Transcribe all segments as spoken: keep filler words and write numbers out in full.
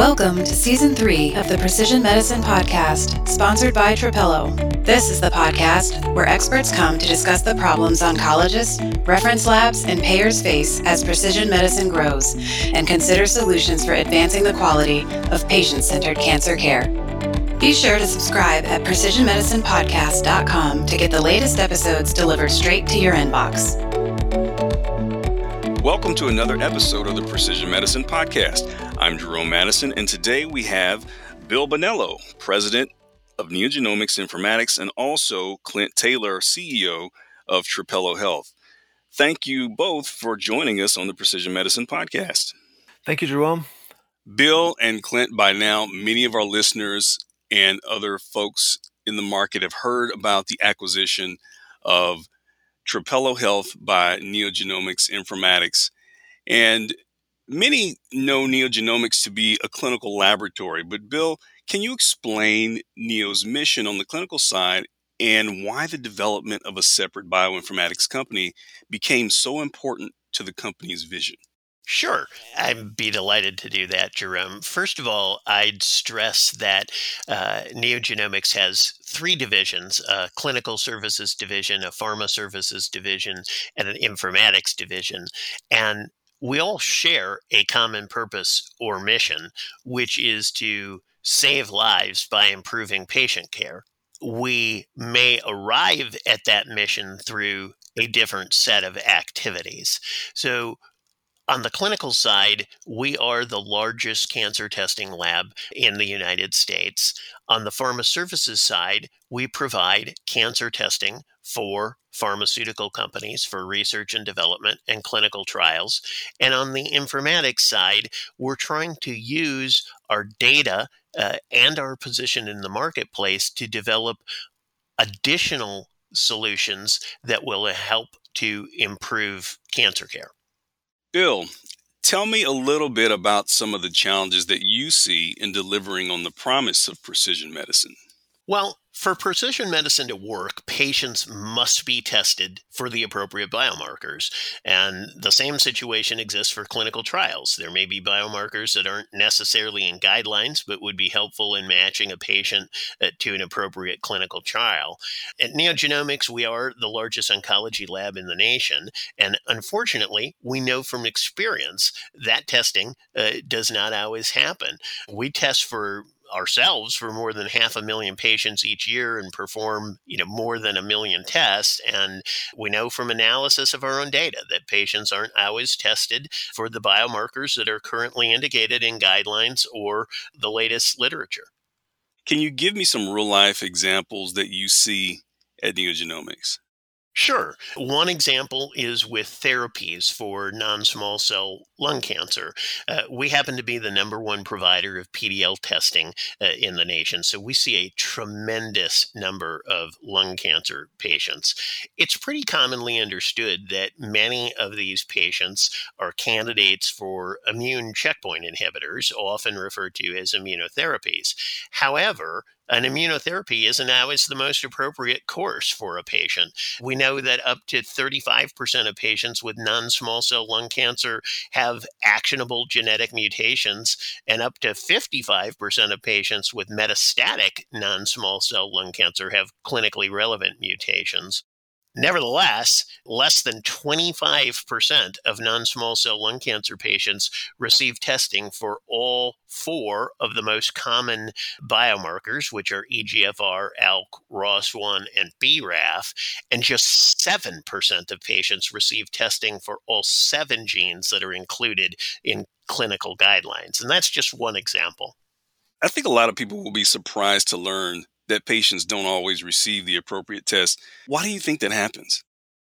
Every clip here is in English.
Welcome to Season three of the Precision Medicine Podcast, sponsored by Trapelo. This is the podcast where experts come to discuss the problems oncologists, reference labs, and payers face as precision medicine grows and consider solutions for advancing the quality of patient-centered cancer care. Be sure to subscribe at precision medicine podcast dot com to get the latest episodes delivered straight to your inbox. Welcome to another episode of the Precision Medicine Podcast. I'm Jerome Madison, and today we have Bill Bonello, President of NeoGenomics Informatics, and also Clint Taylor, C E O of Trapelo Health. Thank you both for joining us on the Precision Medicine Podcast. Thank you, Jerome. Bill and Clint, by now, many of our listeners and other folks in the market have heard about the acquisition of Trapelo Health by NeoGenomics Informatics. And many know NeoGenomics to be a clinical laboratory, but Bill, can you explain Neo's mission on the clinical side and why the development of a separate bioinformatics company became so important to the company's vision? Sure. I'd be delighted to do that, Jerome. First of all, I'd stress that uh, NeoGenomics has three divisions, a clinical services division, a pharma services division, and an informatics division. And we all share a common purpose or mission, which is to save lives by improving patient care. We may arrive at that mission through a different set of activities. So, on the clinical side, we are the largest cancer testing lab in the United States. On the pharma services side, we provide cancer testing for pharmaceutical companies for research and development and clinical trials. And on the informatics side, we're trying to use our data uh, and our position in the marketplace to develop additional solutions that will help to improve cancer care. Bill, tell me a little bit about some of the challenges that you see in delivering on the promise of precision medicine. Well, for precision medicine to work, patients must be tested for the appropriate biomarkers. And the same situation exists for clinical trials. There may be biomarkers that aren't necessarily in guidelines, but would be helpful in matching a patient to an appropriate clinical trial. At NeoGenomics, we are the largest oncology lab in the nation. And unfortunately, we know from experience that testing uh, does not always happen. We test for ourselves for more than half a million patients each year and perform, you know, more than a million tests. And we know from analysis of our own data that patients aren't always tested for the biomarkers that are currently indicated in guidelines or the latest literature. Can you give me some real-life examples that you see at NeoGenomics? Sure. One example is with therapies for non-small cell lung cancer. Uh, we happen to be the number one provider of P D L testing uh, in the nation, so we see a tremendous number of lung cancer patients. It's pretty commonly understood that many of these patients are candidates for immune checkpoint inhibitors, often referred to as immunotherapies. However, an immunotherapy isn't always the most appropriate course for a patient. We know that up to thirty-five percent of patients with non-small cell lung cancer have actionable genetic mutations, and up to fifty-five percent of patients with metastatic non-small cell lung cancer have clinically relevant mutations. Nevertheless, less than twenty-five percent of non-small cell lung cancer patients receive testing for all four of the most common biomarkers, which are E G F R, ALK, R O S one, and B R A F, and just seven percent of patients receive testing for all seven genes that are included in clinical guidelines. And that's just one example. I think a lot of people will be surprised to learn that patients don't always receive the appropriate test. Why do you think that happens?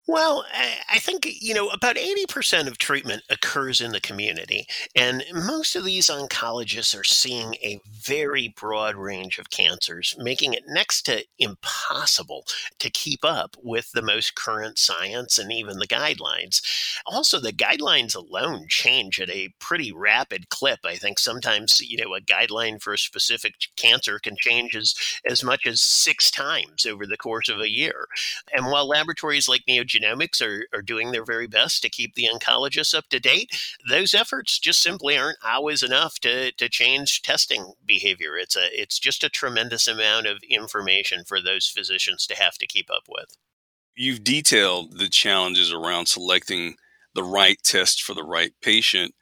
Well, I think, you know, about eighty percent of treatment occurs in the community, and most of these oncologists are seeing a very broad range of cancers, making it next to impossible to keep up with the most current science and even the guidelines. Also, the guidelines alone change at a pretty rapid clip. I think sometimes, you know, a guideline for a specific cancer can change as, as much as six times over the course of a year. And while laboratories like NeoGenomics NeoGenomics are, are doing their very best to keep the oncologists up to date. Those efforts just simply aren't always enough to, to change testing behavior. It's a it's just a tremendous amount of information for those physicians to have to keep up with. You've detailed the challenges around selecting the right test for the right patient,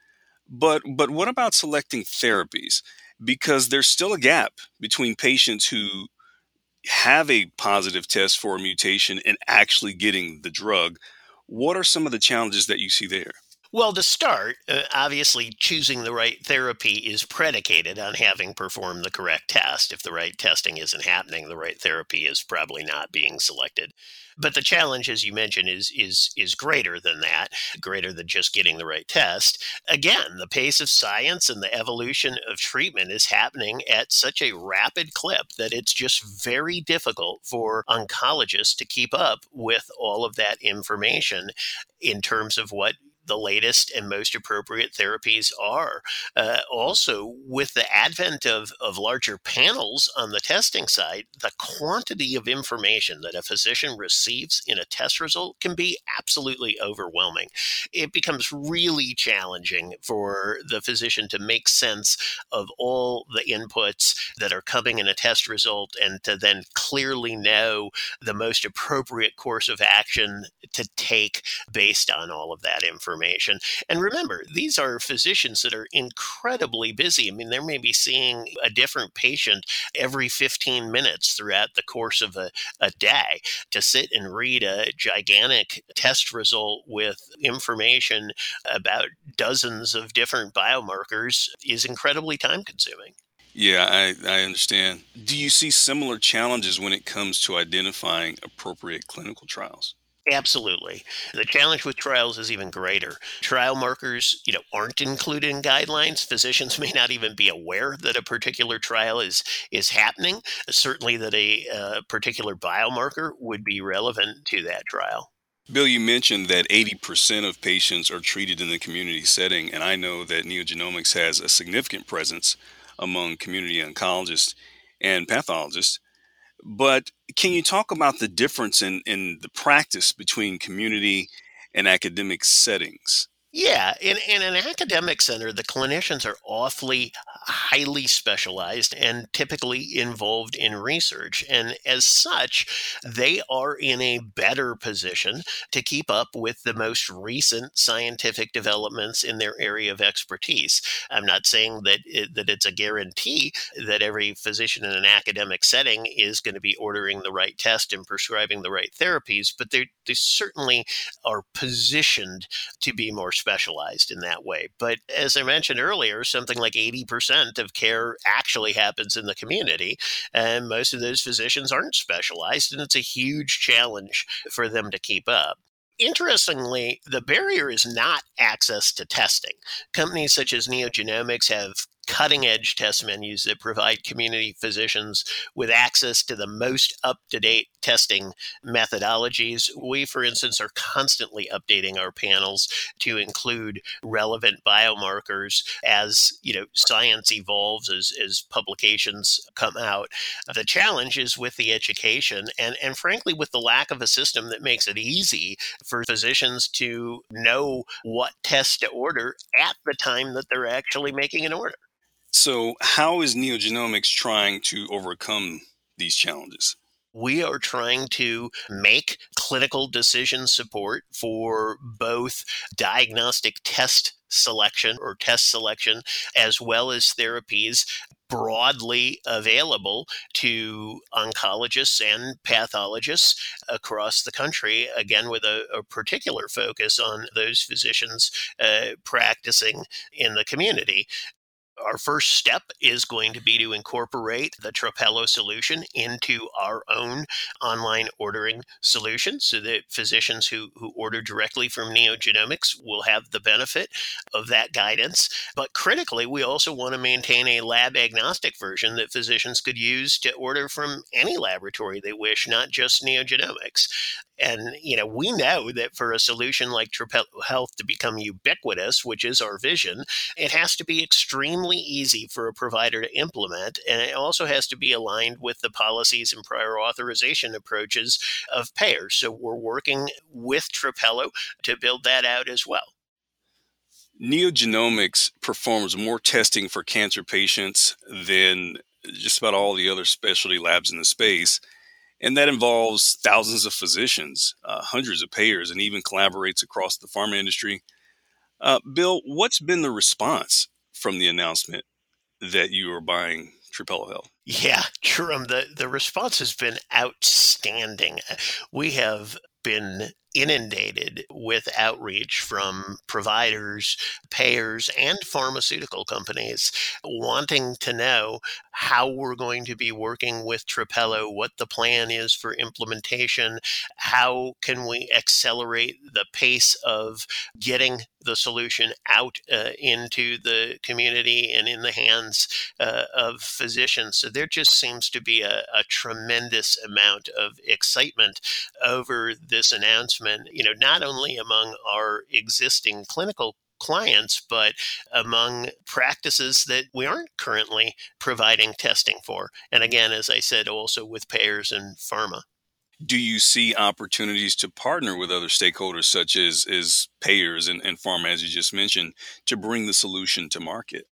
but but what about selecting therapies? Because there's still a gap between patients who have a positive test for a mutation and actually getting the drug. What are some of the challenges that you see there? Well, to start, uh, obviously choosing the right therapy is predicated on having performed the correct test. If the right testing isn't happening, the right therapy is probably not being selected. But the challenge, as you mentioned, is is is greater than that, greater than just getting the right test. Again, the pace of science and the evolution of treatment is happening at such a rapid clip that it's just very difficult for oncologists to keep up with all of that information in terms of what the latest and most appropriate therapies are. Uh, also, with the advent of, of larger panels on the testing side, the quantity of information that a physician receives in a test result can be absolutely overwhelming. It becomes really challenging for the physician to make sense of all the inputs that are coming in a test result and to then clearly know the most appropriate course of action to take based on all of that information. Information. And remember, these are physicians that are incredibly busy. I mean, they may be seeing a different patient every fifteen minutes throughout the course of a, a day. To sit and read a gigantic test result with information about dozens of different biomarkers is incredibly time consuming. Yeah, I, I understand. Do you see similar challenges when it comes to identifying appropriate clinical trials? Absolutely. The challenge with trials is even greater. Trial markers, you know, aren't included in guidelines. Physicians may not even be aware that a particular trial is is happening. Certainly that a uh, particular biomarker would be relevant to that trial. Bill, you mentioned that eighty percent of patients are treated in the community setting, and I know that NeoGenomics has a significant presence among community oncologists and pathologists. But can you talk about the difference in, in the practice between community and academic settings? Yeah. In, in an academic center, the clinicians are awfully highly specialized and typically involved in research. And as such, they are in a better position to keep up with the most recent scientific developments in their area of expertise. I'm not saying that it, that it's a guarantee that every physician in an academic setting is going to be ordering the right test and prescribing the right therapies, but they certainly are positioned to be more specialized. specialized in that way. But as I mentioned earlier, something like eighty percent of care actually happens in the community, and most of those physicians aren't specialized, and it's a huge challenge for them to keep up. Interestingly, the barrier is not access to testing. Companies such as NeoGenomics have cutting-edge test menus that provide community physicians with access to the most up-to-date testing methodologies. We, for instance, are constantly updating our panels to include relevant biomarkers as, you know, science evolves, as, as publications come out. The challenge is with the education and, and, frankly, with the lack of a system that makes it easy for physicians to know what test to order at the time that they're actually making an order. So how is NeoGenomics trying to overcome these challenges? We are trying to make clinical decision support for both diagnostic test selection or test selection as well as therapies broadly available to oncologists and pathologists across the country, again, with a, a particular focus on those physicians uh, practicing in the community. Our first step is going to be to incorporate the Trapelo solution into our own online ordering solution so that physicians who, who order directly from NeoGenomics will have the benefit of that guidance. But critically, we also want to maintain a lab-agnostic version that physicians could use to order from any laboratory they wish, not just NeoGenomics. And, you know, we know that for a solution like Trapelo Health to become ubiquitous, which is our vision, it has to be extremely easy for a provider to implement. And it also has to be aligned with the policies and prior authorization approaches of payers. So we're working with Trapelo to build that out as well. NeoGenomics performs more testing for cancer patients than just about all the other specialty labs in the space. And that involves thousands of physicians, uh, hundreds of payers, and even collaborates across the pharma industry. Uh, Bill, what's been the response from the announcement that you are buying Trapelo Health? Yeah, Jerome, the, the response has been outstanding. We have been inundated with outreach from providers, payers, and pharmaceutical companies wanting to know how we're going to be working with Trapelo, what the plan is for implementation, how can we accelerate the pace of getting the solution out uh, into the community and in the hands uh, of physicians. So there just seems to be a, a tremendous amount of excitement over this announcement, you know, not only among our existing clinical clients, but among practices that we aren't currently providing testing for. And again, as I said, also with payers and pharma. Do you see opportunities to partner with other stakeholders such as, as payers and, and pharma, as you just mentioned, to bring the solution to market?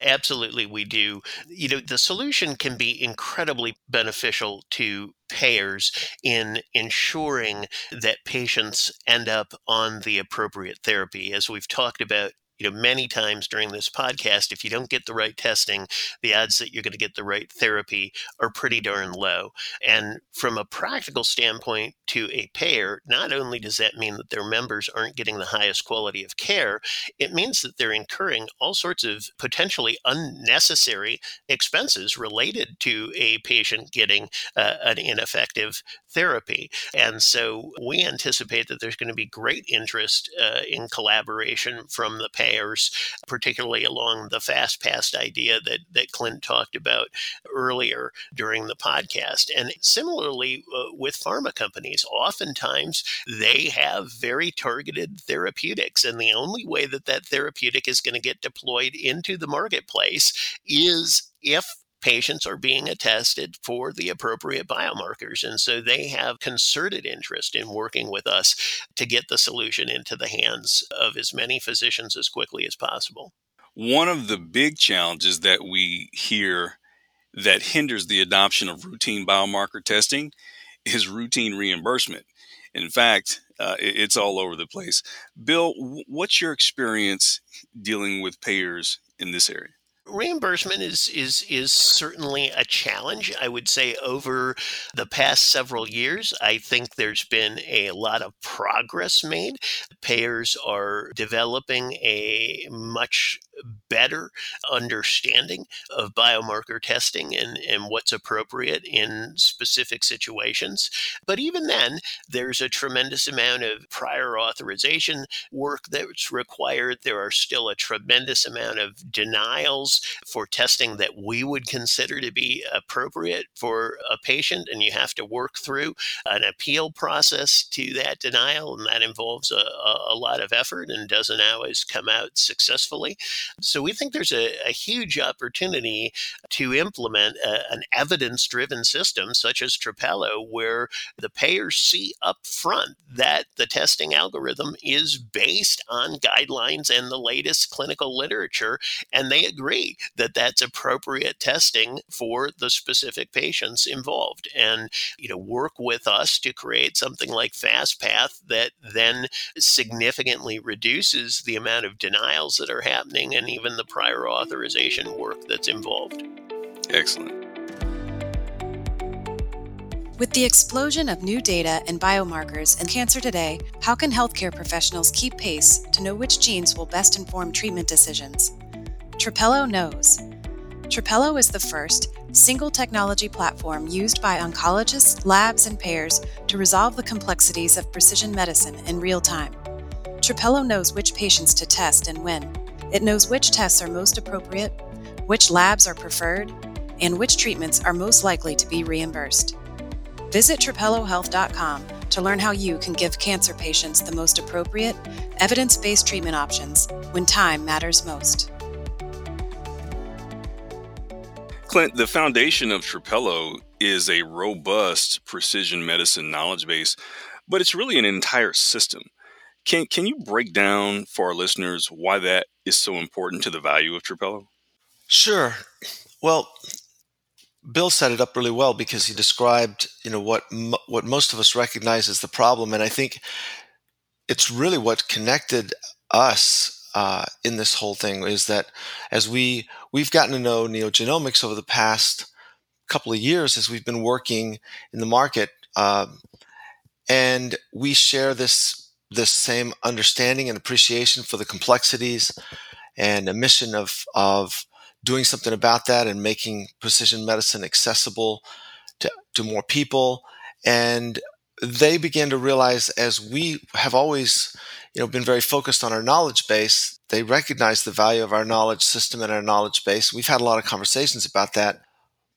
Absolutely, we do. You know, the solution can be incredibly beneficial to payers in ensuring that patients end up on the appropriate therapy. As we've talked about, you know, many times during this podcast, if you don't get the right testing, the odds that you're going to get the right therapy are pretty darn low. And from a practical standpoint to a payer, not only does that mean that their members aren't getting the highest quality of care, it means that they're incurring all sorts of potentially unnecessary expenses related to a patient getting uh, an ineffective therapy. And so we anticipate that there's going to be great interest uh, in collaboration from the payer. Payers, particularly along the fast-paced idea that, that Clint talked about earlier during the podcast. And similarly uh, with pharma companies, oftentimes they have very targeted therapeutics. And the only way that that therapeutic is going to get deployed into the marketplace is if patients are being attested for the appropriate biomarkers. And so they have concerted interest in working with us to get the solution into the hands of as many physicians as quickly as possible. One of the big challenges that we hear that hinders the adoption of routine biomarker testing is routine reimbursement. In fact, uh, it's all over the place. Bill, what's your experience dealing with payers in this area? Reimbursement is is is certainly a challenge. I would say over the past several years, I think there's been a lot of progress made. Payers are developing a much better understanding of biomarker testing and, and what's appropriate in specific situations. But even then, there's a tremendous amount of prior authorization work that's required. There are still a tremendous amount of denials for testing that we would consider to be appropriate for a patient, and you have to work through an appeal process to that denial, and that involves a, a lot of effort and doesn't always come out successfully. So we think there's a, a huge opportunity to implement a, an evidence-driven system such as Trapelo, where the payers see up front that the testing algorithm is based on guidelines and the latest clinical literature, and they agree that that's appropriate testing for the specific patients involved, and you know work with us to create something like FastPath that then significantly reduces the amount of denials that are happening and even the prior authorization work that's involved. Excellent. With the explosion of new data and biomarkers in cancer today, how can healthcare professionals keep pace to know which genes will best inform treatment decisions? Trapelo knows. Trapelo is the first single technology platform used by oncologists, labs, and payers to resolve the complexities of precision medicine in real time. Trapelo knows which patients to test and when. It knows which tests are most appropriate, which labs are preferred, and which treatments are most likely to be reimbursed. Visit Trapelo Health dot com to learn how you can give cancer patients the most appropriate, evidence-based treatment options when time matters most. Clint, the foundation of Trapelo is a robust precision medicine knowledge base, but it's really an entire system. Can can you break down for our listeners why that is so important to the value of Trapelo? Sure. Well, Bill set it up really well because he described, you know, what what most of us recognize as the problem, and I think it's really what connected us uh, in this whole thing is that as we we've gotten to know NeoGenomics over the past couple of years as we've been working in the market, um, and we share this this same understanding and appreciation for the complexities and a mission of of doing something about that and making precision medicine accessible to, to more people. And they began to realize, as we have always, you know, been very focused on our knowledge base, they recognize the value of our knowledge system and our knowledge base. We've had a lot of conversations about that,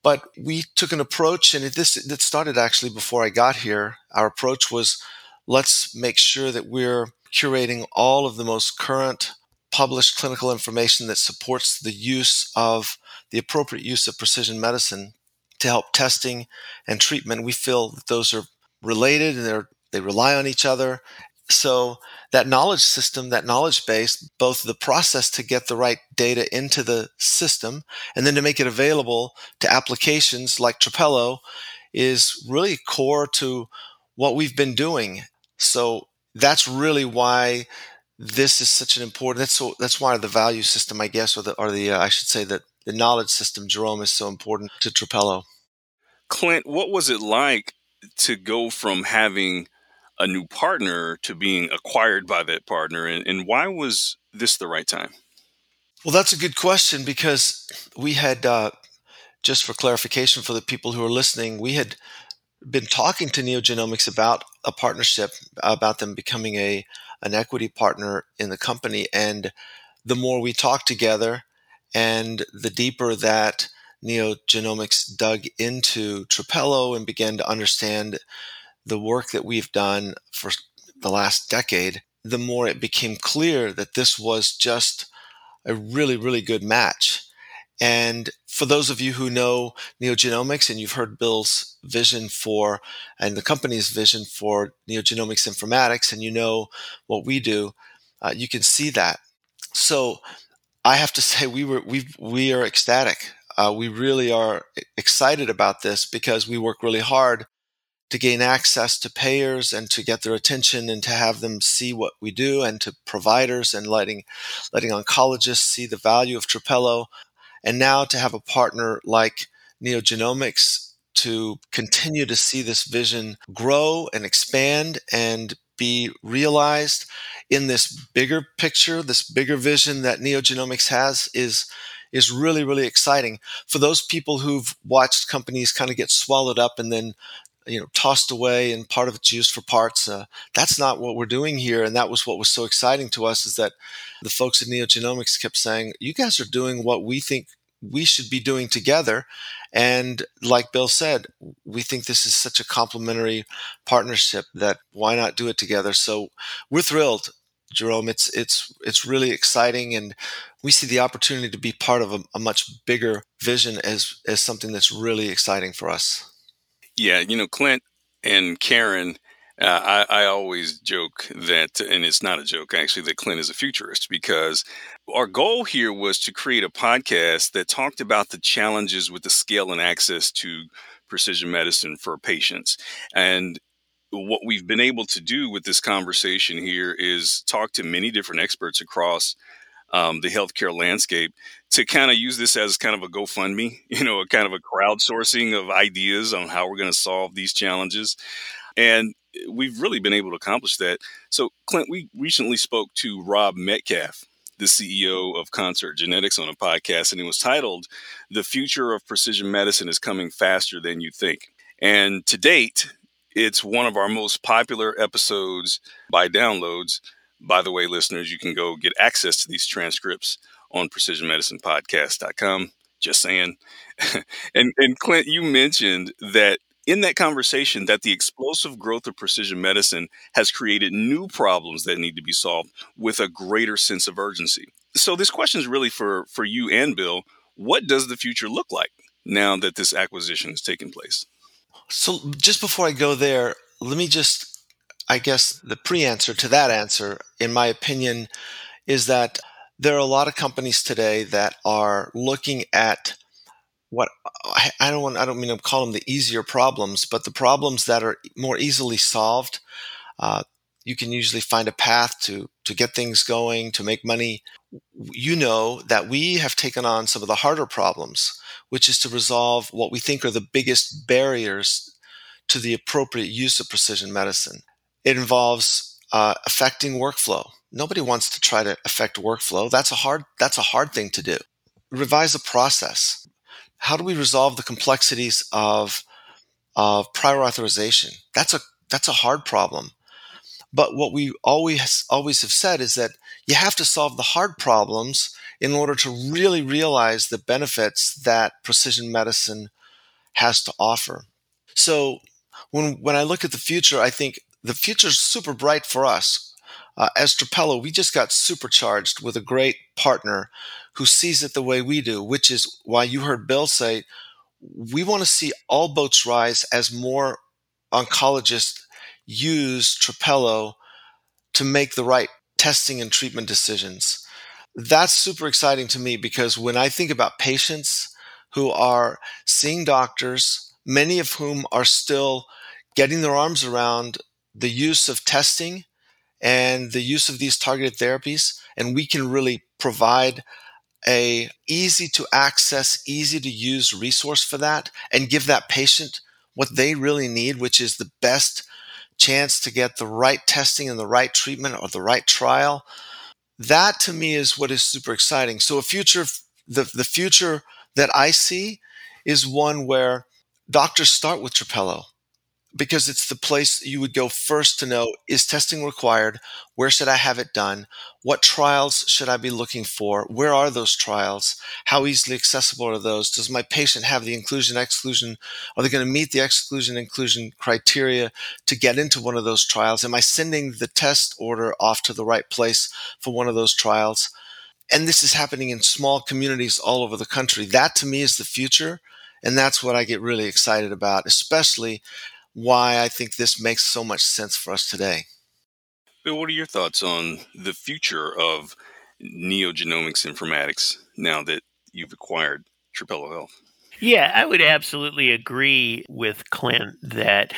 but we took an approach, and it, this it started actually before I got here. Our approach was, let's make sure that we're curating all of the most current published clinical information that supports the use of the appropriate use of precision medicine to help testing and treatment. We feel that those are related and they're, they rely on each other. So that knowledge system, that knowledge base, both the process to get the right data into the system and then to make it available to applications like Trapelo, is really core to what we've been doing. So that's really why this is such an important, that's so, that's why the value system, I guess, or the, or the uh, I should say that the knowledge system, Jerome, is so important to Trapelo. Clint, what was it like to go from having a new partner to being acquired by that partner? And, and why was this the right time? Well, that's a good question, because we had, uh, just for clarification for the people who are listening, we had been talking to NeoGenomics about a partnership, about them becoming a an equity partner in the company. And the more we talked together and the deeper that NeoGenomics dug into Trapelo and began to understand the work that we've done for the last decade, the more it became clear that this was just a really, really good match. And for those of you who know NeoGenomics, and you've heard Bill's vision for, and the company's vision for Neogenomics Informatics, and you know what we do, uh, you can see that. So I have to say we were we we are ecstatic. Uh, we really are excited about this because we work really hard to gain access to payers and to get their attention and to have them see what we do, and to providers and letting letting oncologists see the value of Trapelo. And now to have a partner like NeoGenomics to continue to see this vision grow and expand and be realized in this bigger picture, this bigger vision that NeoGenomics has, is, is really, really exciting. For those people who've watched companies kind of get swallowed up and then, you know, tossed away and part of it's used for parts, uh, that's not what we're doing here. And that was what was so exciting to us, is that the folks at NeoGenomics kept saying, you guys are doing what we think we should be doing together. And like Bill said, we think this is such a complementary partnership that why not do it together? So we're thrilled, Jerome. It's it's it's really exciting, and we see the opportunity to be part of a, a much bigger vision as as something that's really exciting for us. Yeah, you know, Clint and Karen, uh, I, I always joke that, and it's not a joke actually, that Clint is a futurist, because our goal here was to create a podcast that talked about the challenges with the scale and access to precision medicine for patients. And what we've been able to do with this conversation here is talk to many different experts across Um, the healthcare landscape to kind of use this as kind of a GoFundMe, you know, a kind of a crowdsourcing of ideas on how we're going to solve these challenges. And we've really been able to accomplish that. So, Clint, we recently spoke to Rob Metcalf, the C E O of Concert Genetics, on a podcast, and it was titled, "The Future of Precision Medicine is Coming Faster Than You Think." And to date, it's one of our most popular episodes by downloads. By the way, listeners, you can go get access to these transcripts on precision medicine podcast dot com. Just saying. and, and Clint, you mentioned that in that conversation that the explosive growth of precision medicine has created new problems that need to be solved with a greater sense of urgency. So this question is really for, for you and Bill. What does the future look like now that this acquisition has taken place? So just before I go there, let me just, I guess the pre-answer to that answer, in my opinion, is that there are a lot of companies today that are looking at what I don't want, I don't mean to call them the easier problems, but the problems that are more easily solved. Uh, you can usually find a path to to get things going, to make money. You know that we have taken on some of the harder problems, which is to resolve what we think are the biggest barriers to the appropriate use of precision medicine. It involves uh, affecting workflow. Nobody wants to try to affect workflow. That's a hard, that's a hard thing to do. Revise a process. How do we resolve the complexities of, of prior authorization? That's a, that's a hard problem. But what we always, always have said is that you have to solve the hard problems in order to really realize the benefits that precision medicine has to offer. So when, when I look at the future, I think the future's super bright for us. Uh, as Trapelo, we just got supercharged with a great partner who sees it the way we do, which is why you heard Bill say, we want to see all boats rise as more oncologists use Trapelo to make the right testing and treatment decisions. That's super exciting to me because when I think about patients who are seeing doctors, many of whom are still getting their arms around the use of testing and the use of these targeted therapies, and we can really provide a easy to access, easy to use resource for that and give that patient what they really need, which is the best chance to get the right testing and the right treatment or the right trial. That to me is what is super exciting. So a future, the, the future that I see is one where doctors start with Trapelo because it's the place you would go first to know, is testing required? Where should I have it done? What trials should I be looking for? Where are those trials? How easily accessible are those? Does my patient have the inclusion, exclusion? Are they going to meet the exclusion, inclusion criteria to get into one of those trials? Am I sending the test order off to the right place for one of those trials? And this is happening in small communities all over the country. That to me is the future. And that's what I get really excited about, especially why I think this makes so much sense for us today. Bill, what are your thoughts on the future of NeoGenomics Informatics now that you've acquired Trapelo Health? Yeah, I would absolutely agree with Clint that,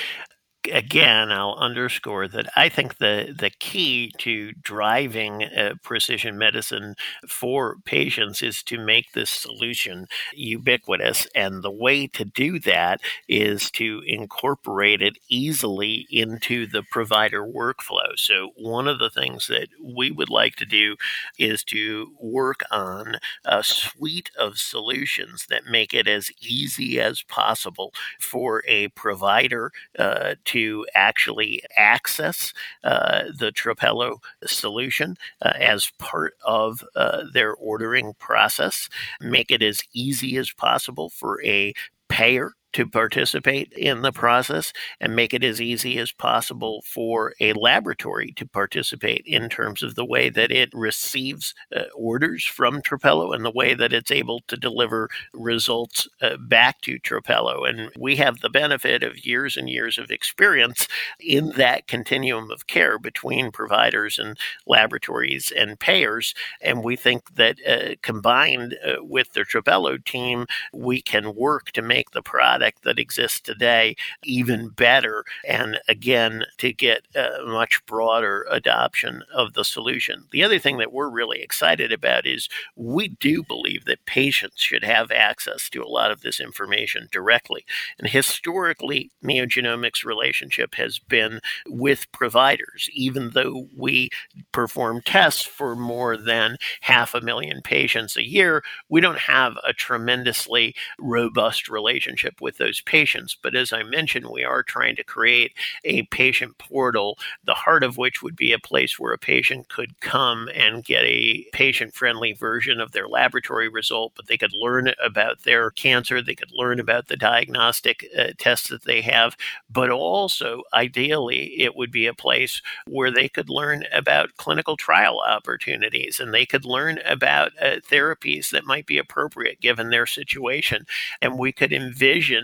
again, I'll underscore that I think the, the key to driving uh, precision medicine for patients is to make this solution ubiquitous. And the way to do that is to incorporate it easily into the provider workflow. So one of the things that we would like to do is to work on a suite of solutions that make it as easy as possible for a provider uh, to to actually access uh, the Trapelo solution uh, as part of uh, their ordering process, make it as easy as possible for a payer to participate in the process, and make it as easy as possible for a laboratory to participate in terms of the way that it receives uh, orders from Trapelo and the way that it's able to deliver results uh, back to Trapelo. And we have the benefit of years and years of experience in that continuum of care between providers and laboratories and payers. And we think that uh, combined uh, with the Trapelo team, we can work to make the product that exists today even better, and again to get a much broader adoption of the solution. The other thing that we're really excited about is we do believe that patients should have access to a lot of this information directly. And historically, NeoGenomics' relationship has been with providers, even though we perform tests for more than half a million patients a year. We don't have a tremendously robust relationship with with those patients. But as I mentioned, we are trying to create a patient portal, the heart of which would be a place where a patient could come and get a patient-friendly version of their laboratory result, but they could learn about their cancer, they could learn about the diagnostic uh, tests that they have, but also, ideally, it would be a place where they could learn about clinical trial opportunities, and they could learn about uh, therapies that might be appropriate given their situation. And we could envision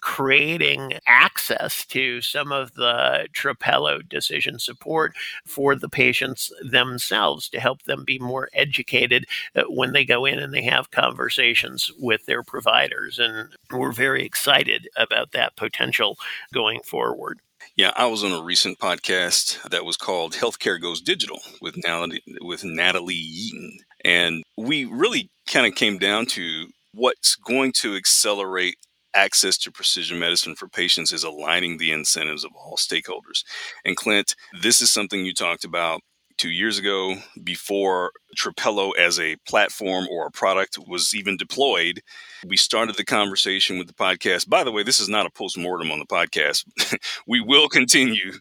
creating access to some of the Trapelo decision support for the patients themselves to help them be more educated when they go in and they have conversations with their providers. And we're very excited about that potential going forward. Yeah, I was on a recent podcast that was called Healthcare Goes Digital with Natalie, with Natalie Yeaton. And we really kind of came down to what's going to accelerate access to precision medicine for patients is aligning the incentives of all stakeholders. And Clint, this is something you talked about two years ago before Trapelo as a platform or a product was even deployed. We started the conversation with the podcast. By the way, this is not a postmortem on the podcast. We will continue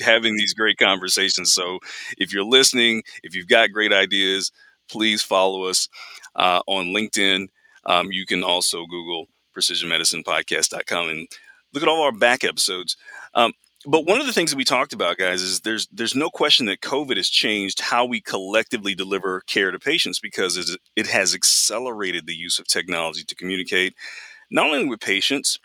having these great conversations. So if you're listening, if you've got great ideas, please follow us uh, on LinkedIn. Um, you can also Google precision medicine podcast dot com and look at all our back episodes. Um, but one of the things that we talked about, guys, is there's there's no question that COVID has changed how we collectively deliver care to patients because it has accelerated the use of technology to communicate not only with patients,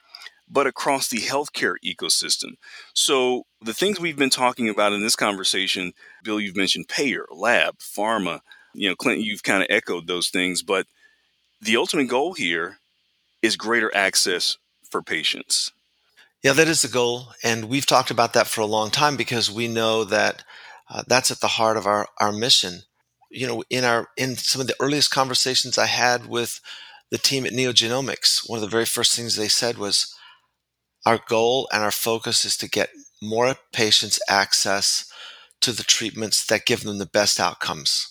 but across the healthcare ecosystem. So the things we've been talking about in this conversation, Bill, you've mentioned payer, lab, pharma, you know, Clint, you've kind of echoed those things, but the ultimate goal here is greater access for patients. Yeah, that is the goal. And we've talked about that for a long time because we know that uh, that's at the heart of our, our mission. You know, in our in some of the earliest conversations I had with the team at NeoGenomics, one of the very first things they said was, our goal and our focus is to get more patients access to the treatments that give them the best outcomes.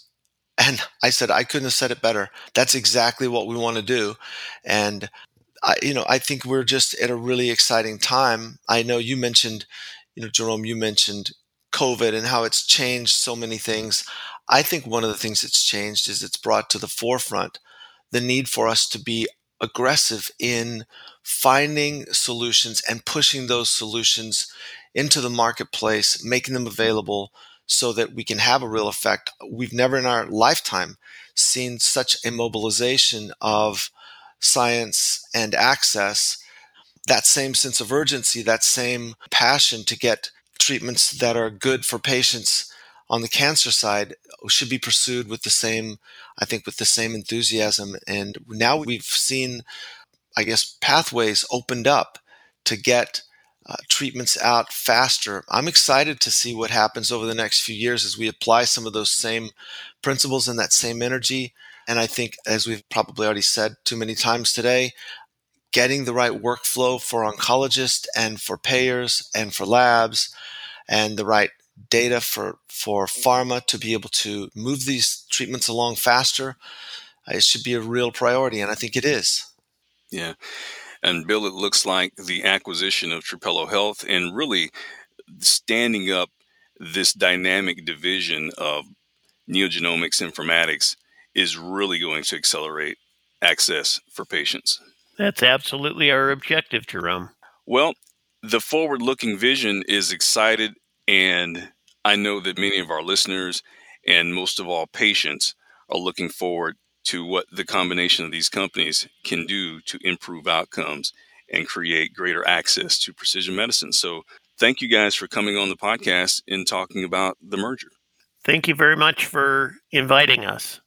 And I said, I couldn't have said it better. That's exactly what we want to do. And, I, you know, I think we're just at a really exciting time. I know you mentioned, you know, Jerome, you mentioned COVID and how it's changed so many things. I think one of the things that's changed is it's brought to the forefront the need for us to be aggressive in finding solutions and pushing those solutions into the marketplace, making them available so that we can have a real effect. We've never in our lifetime seen such a mobilization of science and access, that same sense of urgency, that same passion to get treatments that are good for patients on the cancer side should be pursued with the same, I think, with the same enthusiasm. And now we've seen, I guess, pathways opened up to get Uh, treatments out faster. I'm excited to see what happens over the next few years as we apply some of those same principles and that same energy. And I think, as we've probably already said too many times today, getting the right workflow for oncologists and for payers and for labs and the right data for, for pharma to be able to move these treatments along faster, uh, it should be a real priority. And I think it is. Yeah. And Bill, it looks like the acquisition of Trapelo Health and really standing up this dynamic division of NeoGenomics Informatics is really going to accelerate access for patients. That's absolutely our objective, Jerome. Well, the forward-looking vision is excited, and I know that many of our listeners and most of all patients are looking forward to what the combination of these companies can do to improve outcomes and create greater access to precision medicine. So thank you guys for coming on the podcast and talking about the merger. Thank you very much for inviting us.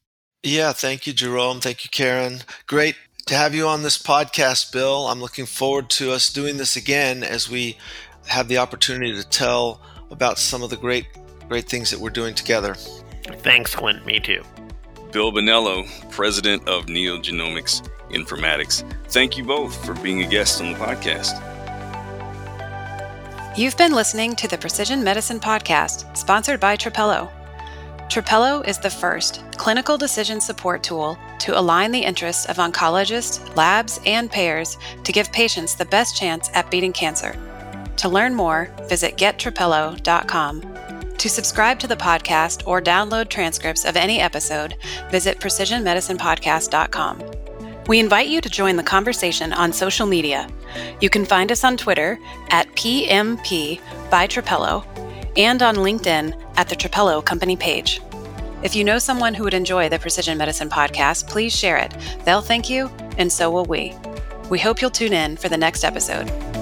Yeah, thank you, Jerome. Thank you, Karen. Great to have you on this podcast, Bill. I'm looking forward to us doing this again as we have the opportunity to tell about some of the great, great things that we're doing together. Thanks, Clint. Me too. Bill Bonello, president of NeoGenomics Informatics. Thank you both for being a guest on the podcast. You've been listening to the Precision Medicine Podcast, sponsored by Trapelo. Trapelo is the first clinical decision support tool to align the interests of oncologists, labs, and payers to give patients the best chance at beating cancer. To learn more, visit get trapelo dot com. To subscribe to the podcast or download transcripts of any episode, visit precision medicine podcast dot com. We invite you to join the conversation on social media. You can find us on Twitter at P M P by Trapelo and on LinkedIn at the Trapelo Company page. If you know someone who would enjoy the Precision Medicine podcast, please share it. They'll thank you, and so will we. We hope you'll tune in for the next episode.